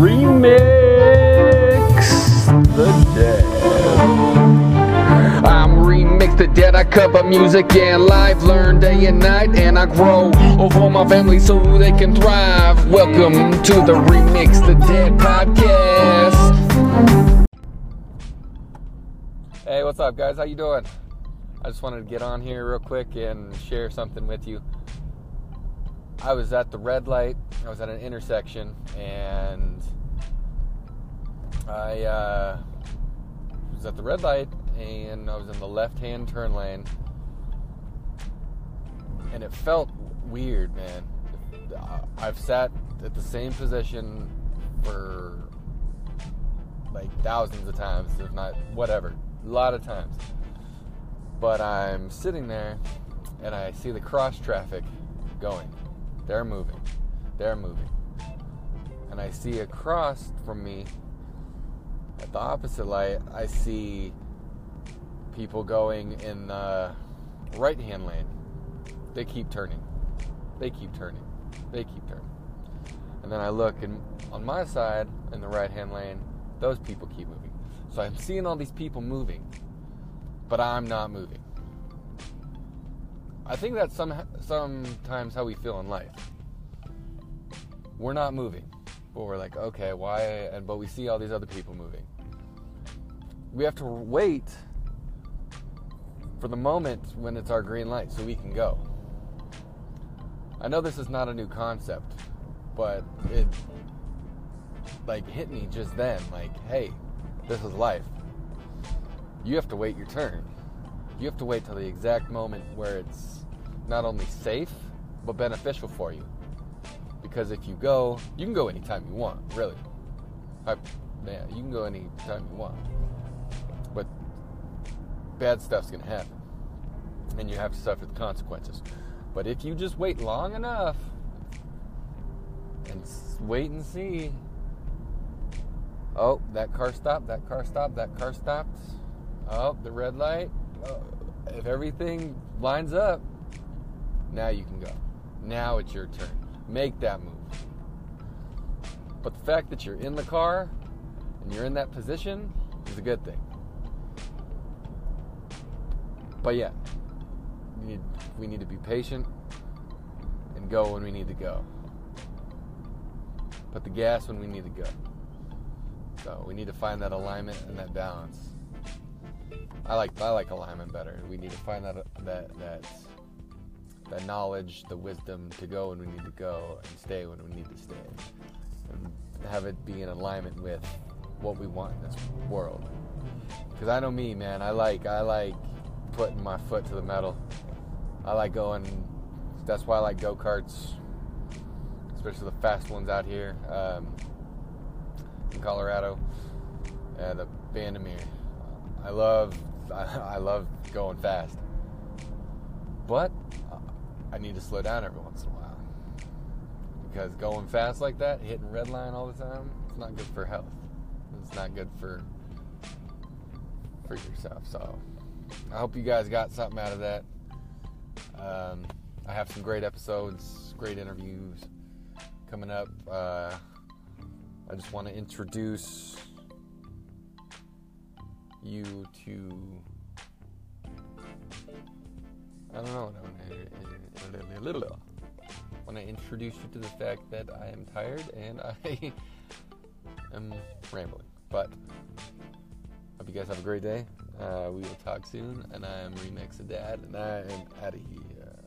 Remix the Dead. I'm Remix the Dead. I cover music and life, learn day and night, and I grow over my family so they can thrive. Welcome to the Remix the Dead podcast. Hey, what's up, guys? How you doing? I just wanted to get on here real quick and share something with you. I was at the red light. I was at an intersection, and I was at the red light, and I was in the left-hand turn lane, and it felt weird, man. I've sat at the same position for like thousands of times, if not whatever, a lot of times. But I'm sitting there, and I see the cross traffic going. They're moving. And I see across from me, at the opposite light, I see people going in the right-hand lane. They keep turning. And then I look, and on my side, in the right-hand lane, those people keep moving. So I'm seeing all these people moving, but I'm not moving. I think that's sometimes how we feel in life. We're not moving, but we're like, okay, why? But we see all these other people moving. We have to wait for the moment when it's our green light so we can go. I know this is not a new concept, but it hit me just then. Hey, this is life. You have to wait your turn. You have to wait till the exact moment where it's not only safe, but beneficial for you. Because if you go, you can go anytime you want, really. Yeah, you can go anytime you want. But bad stuff's going to happen. And you have to suffer the consequences. But if you just wait long enough, and wait and see, oh, that car stopped. Oh, the red light. If everything lines up, now you can go. Now it's your turn. Make that move. But the fact that you're in the car and you're in that position is a good thing. But yeah, we need to be patient and go when we need to go. Put the gas when we need to go. So we need to find that alignment and that balance. I like alignment better. We need to find that knowledge, the wisdom to go when we need to go and stay when we need to stay, and have it be in alignment with what we want in this world. Because I know me, man. I like putting my foot to the metal. I like going. That's why I like go-karts, especially the fast ones out here in Colorado, the Vandemere. I love going fast, but I need to slow down every once in a while, because going fast like that, hitting red line all the time, it's not good for health. It's not good for yourself. So I hope you guys got something out of that. I have some great episodes, great interviews coming up. I just want to introduce you to, I want to introduce you to the fact that I am tired and I am rambling. But hope you guys have a great day. We will talk soon, and I am Remix the Dad, and I am out of here.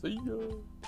See ya.